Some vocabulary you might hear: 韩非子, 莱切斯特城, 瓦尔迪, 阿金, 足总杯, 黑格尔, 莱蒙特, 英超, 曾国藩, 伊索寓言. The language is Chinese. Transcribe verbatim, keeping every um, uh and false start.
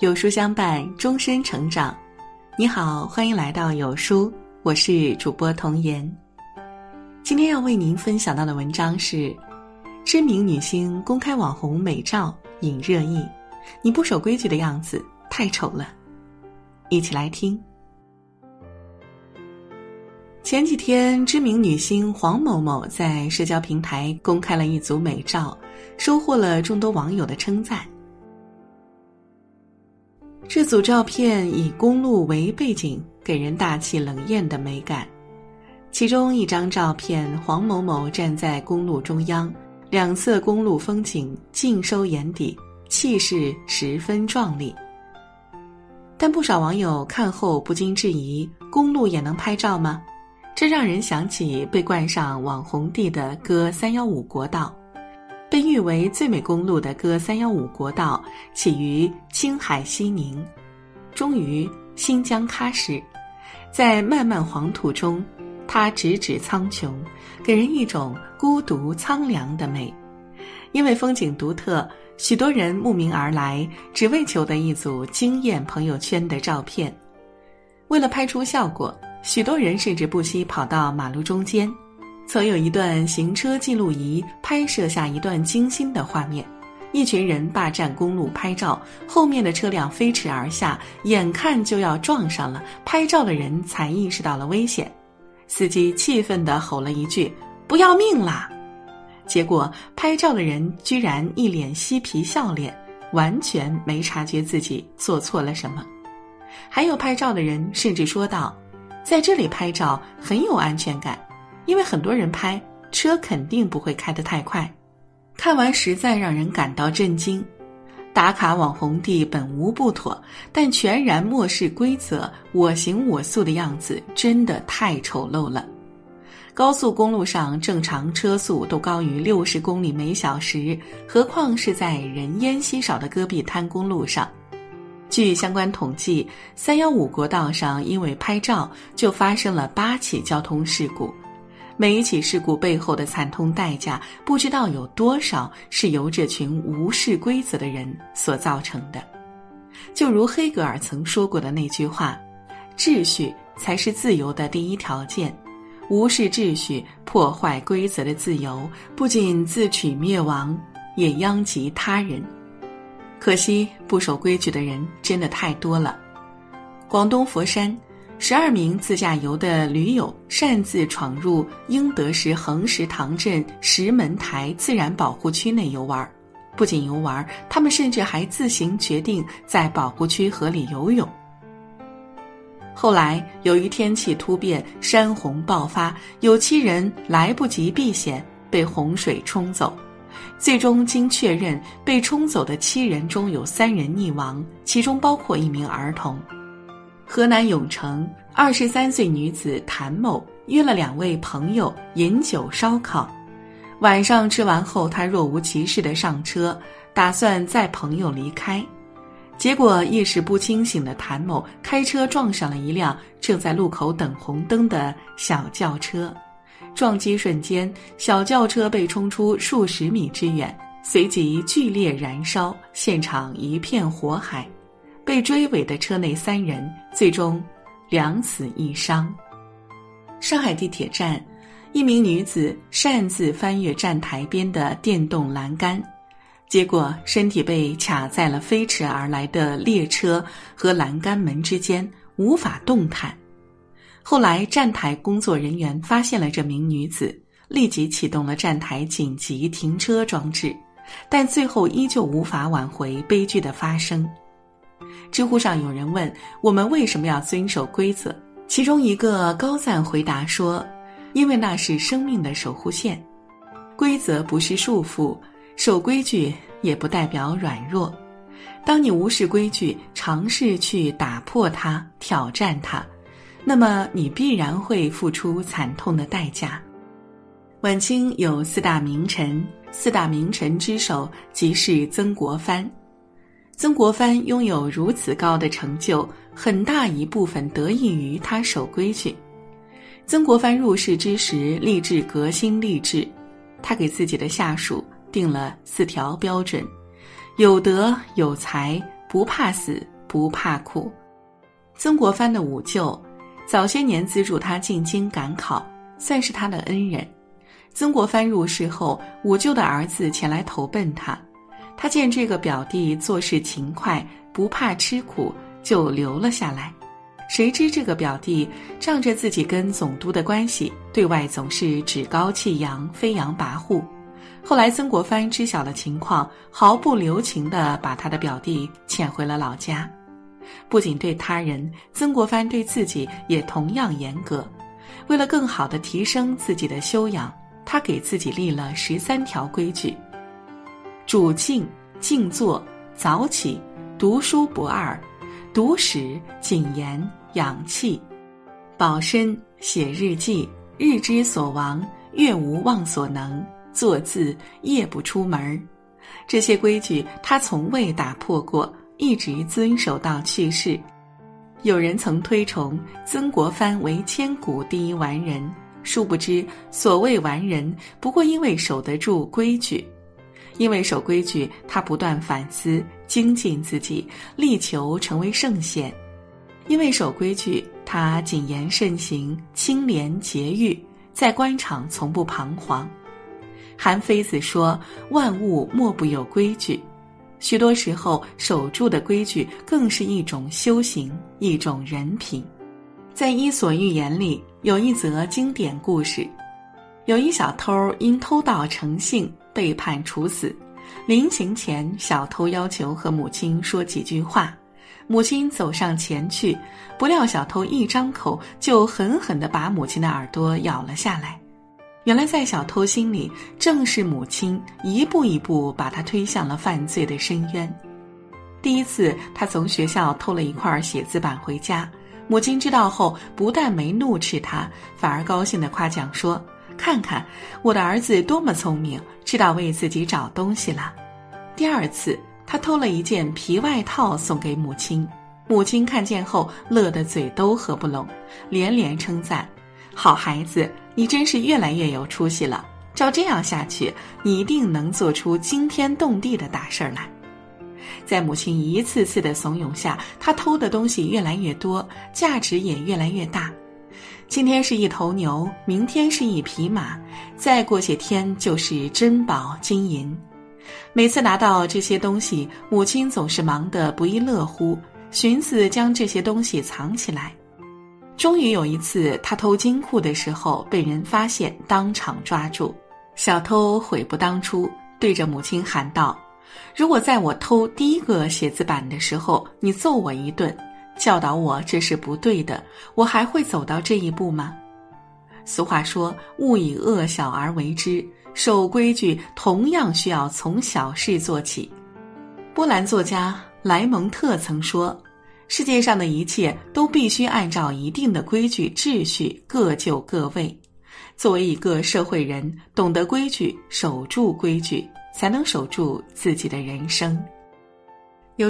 有书相伴，终身成长。你好，欢迎来到有书，我是主播童言。今天要为您分享到的文章是：知名女星公开网红美照引热议，你不守规矩的样子太丑了。一起来听。前几天，知名女星黄某某在社交平台公开了一组美照，收获了众多网友的称赞。这组照片以公路为背景，给人大气冷艳的美感。其中一张照片，黄某某站在公路中央，两侧公路风景尽收眼底，气势十分壮丽。但不少网友看后不禁质疑：公路也能拍照吗？这让人想起被冠上网红地的歌三一五国道。被誉为最美公路的歌三一五国道起于青海西宁，终于新疆喀什，在漫漫黄土中，它直指苍穹，给人一种孤独苍凉的美。因为风景独特，许多人慕名而来，只为求得一组惊艳朋友圈的照片。为了拍出效果，许多人甚至不惜跑到马路中间。曾有一段行车记录仪拍摄下一段惊心的画面，一群人霸占公路拍照，后面的车辆飞驰而下，眼看就要撞上了，拍照的人才意识到了危险。司机气愤地吼了一句：不要命啦！结果拍照的人居然一脸嬉皮笑脸，完全没察觉自己做错了什么。还有拍照的人甚至说道：在这里拍照很有安全感，因为很多人拍，车肯定不会开得太快。看完实在让人感到震惊。打卡网红地本无不妥，但全然漠视规则，我行我素的样子真的太丑陋了。高速公路上正常车速都高于六十公里每小时，何况是在人烟稀少的戈壁滩公路上。据相关统计，三一五国道上因为拍照就发生了八起交通事故。每一起事故背后的惨痛代价，不知道有多少是由这群无视规则的人所造成的。就如黑格尔曾说过的那句话：秩序才是自由的第一条件，无视秩序，破坏规则的自由，不仅自取灭亡，也殃及他人。可惜不守规矩的人真的太多了。广东佛山，十二名自驾游的驴友擅自闯入英德市横石塘镇石门台自然保护区内游玩，不仅游玩，他们甚至还自行决定在保护区河里游泳。后来由于天气突变，山洪爆发，有七人来不及避险，被洪水冲走。最终经确认，被冲走的七人中有三人溺亡，其中包括一名儿童。河南永城，二十三岁女子谭某约了两位朋友饮酒烧烤，晚上吃完后，她若无其事地上车，打算载朋友离开。结果意识不清醒的谭某开车撞上了一辆正在路口等红灯的小轿车，撞击瞬间，小轿车被冲出数十米之远，随即剧烈燃烧，现场一片火海。被追尾的车内三人最终两死一伤。上海地铁站，一名女子擅自翻越站台边的电动栏杆，结果身体被卡在了飞驰而来的列车和栏杆门之间，无法动弹。后来站台工作人员发现了这名女子，立即启动了站台紧急停车装置，但最后依旧无法挽回悲剧的发生。知乎上有人问：我们为什么要遵守规则？其中一个高赞回答说：因为那是生命的守护线。规则不是束缚，守规矩也不代表软弱。当你无视规矩，尝试去打破它，挑战它，那么你必然会付出惨痛的代价。晚清有四大名臣，四大名臣之首即是曾国藩。曾国藩拥有如此高的成就，很大一部分得益于他守规矩。曾国藩入仕之时立志革新吏治，他给自己的下属定了四条标准：有德、有才、不怕死，不怕苦。曾国藩的五舅早些年资助他进京赶考，算是他的恩人。曾国藩入仕后，五舅的儿子前来投奔他，他见这个表弟做事勤快，不怕吃苦，就留了下来。谁知这个表弟仗着自己跟总督的关系，对外总是趾高气扬，飞扬跋扈。后来曾国藩知晓了情况，毫不留情地把他的表弟遣回了老家。不仅对他人，曾国藩对自己也同样严格。为了更好地提升自己的修养，他给自己立了十三条规矩：主静、静坐、早起、读书不二、读史、谨言、养气、保身、写日记、日之所亡，月无忘所能、坐字、夜不出门。这些规矩他从未打破过，一直遵守到去世。有人曾推崇曾国藩为千古第一完人，殊不知所谓完人，不过因为守得住规矩。因为守规矩，他不断反思，精进自己，力求成为圣贤。因为守规矩，他谨言慎行，清廉节欲，在官场从不彷徨。韩非子说，万物莫不有规矩。许多时候，守住的规矩更是一种修行，一种人品。在《伊索寓言》里有一则经典故事，有一小偷因偷盗成性，被判处死。临刑前，小偷要求和母亲说几句话。母亲走上前去，不料小偷一张口就狠狠地把母亲的耳朵咬了下来。原来在小偷心里，正是母亲一步一步把他推向了犯罪的深渊。第一次，他从学校偷了一块写字板回家，母亲知道后不但没怒斥他，反而高兴地夸奖说，看看我的儿子多么聪明，知道为自己找东西了。第二次，他偷了一件皮外套送给母亲，母亲看见后乐得嘴都合不拢，连连称赞，好孩子，你真是越来越有出息了，照这样下去，你一定能做出惊天动地的大事儿来。在母亲一次次的怂恿下，他偷的东西越来越多，价值也越来越大。今天是一头牛，明天是一匹马，再过些天就是珍宝金银。每次拿到这些东西，母亲总是忙得不亦乐乎，寻思将这些东西藏起来。终于有一次，他偷金库的时候被人发现，当场抓住。小偷悔不当初，对着母亲喊道，如果在我偷第一个写字板的时候你揍我一顿，教导我这是不对的，我还会走到这一步吗？俗话说，勿以恶小而为之，守规矩同样需要从小事做起。波兰作家莱蒙特曾说，世界上的一切都必须按照一定的规矩秩序，各就各位。作为一个社会人，懂得规矩，守住规矩，才能守住自己的人生。